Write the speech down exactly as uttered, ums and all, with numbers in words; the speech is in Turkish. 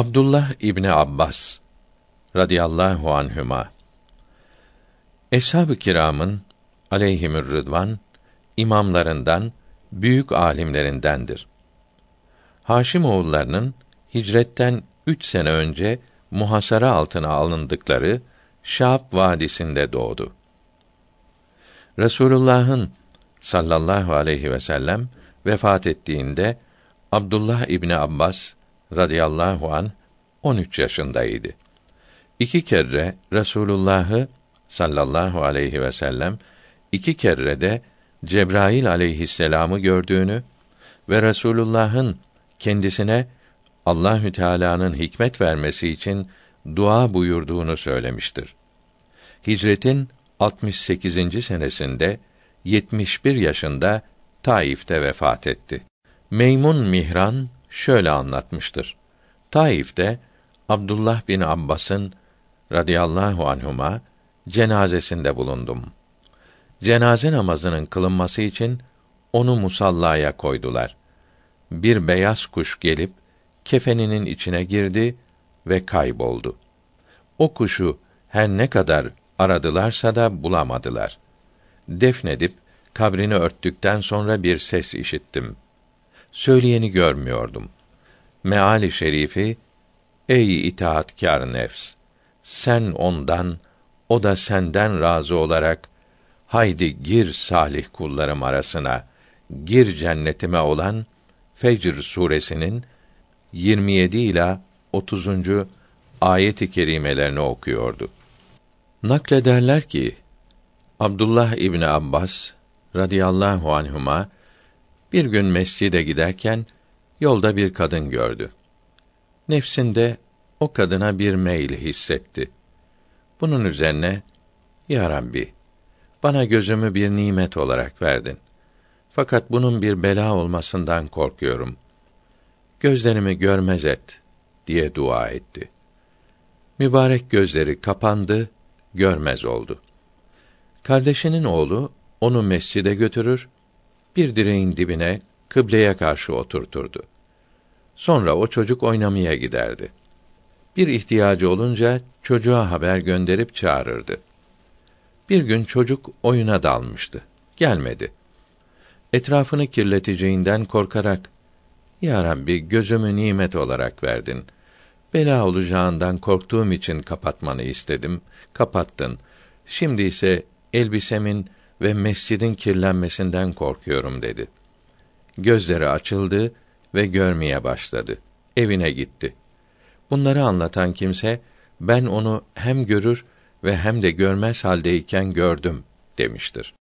Abdullah İbni Abbas radıyallahu anhüma, Eshab-ı Kiram'ın aleyhimür rıdvan imamlarından, büyük alimlerindendir. Haşim oğullarının hicretten üç sene önce muhasara altına alındıkları Şâb vadisinde doğdu. Resûlullah'ın sallallahu aleyhi ve sellem vefat ettiğinde Abdullah İbni Abbas radıyallahu an on üç yaşındaydı. İki kere Resûlullah'ı sallallahu aleyhi ve sellem, iki kere de Cebrail aleyhisselam'ı gördüğünü ve Resûlullah'ın kendisine Allahü Teala'nın hikmet vermesi için dua buyurduğunu söylemiştir. Hicretin altmış sekizinci senesinde yetmiş bir yaşında Taif'te vefat etti. Meymun Mihran şöyle anlatmıştır. Taif'te Abdullah bin Abbas'ın radıyallahu anhuma cenazesinde bulundum. Cenaze namazının kılınması için onu musallaya koydular. Bir beyaz kuş gelip kefeninin içine girdi ve kayboldu. O kuşu her ne kadar aradılarsa da bulamadılar. Defnedip kabrini örttükten sonra bir ses işittim. Söyleyeni görmüyordum. Meali şerifi: Ey itaatkâr nefs! Sen ondan, o da senden razı olarak, haydi gir salih kullarım arasına, gir cennetime olan Fecr suresinin yirmi yedi ila otuzuncu ayet-i kerimelerini okuyordu. Naklederler ki Abdullah İbni Abbas radıyallahu anhuma bir gün mescide giderken yolda bir kadın gördü. Nefsinde o kadına bir meyil hissetti. Bunun üzerine, Ya Rabbi, bana gözümü bir nimet olarak verdin. Fakat bunun bir bela olmasından korkuyorum. Gözlerimi görmez et diye dua etti. Mübarek gözleri kapandı, görmez oldu. Kardeşinin oğlu onu mescide götürür, bir direğin dibine kıbleye karşı oturturdu. Sonra o çocuk oynamaya giderdi. Bir ihtiyacı olunca çocuğa haber gönderip çağırırdı. Bir gün çocuk oyuna dalmıştı, gelmedi. Etrafını kirleteceğinden korkarak, Ya Rabbi, gözümü nimet olarak verdin. Bela olacağından korktuğum için kapatmanı istedim, kapattın. Şimdi ise elbisemin ve mescidin kirlenmesinden korkuyorum dedi. Gözleri açıldı ve görmeye başladı. Evine gitti. Bunları anlatan kimse, ben onu hem görür ve hem de görmez haldeyken gördüm demiştir.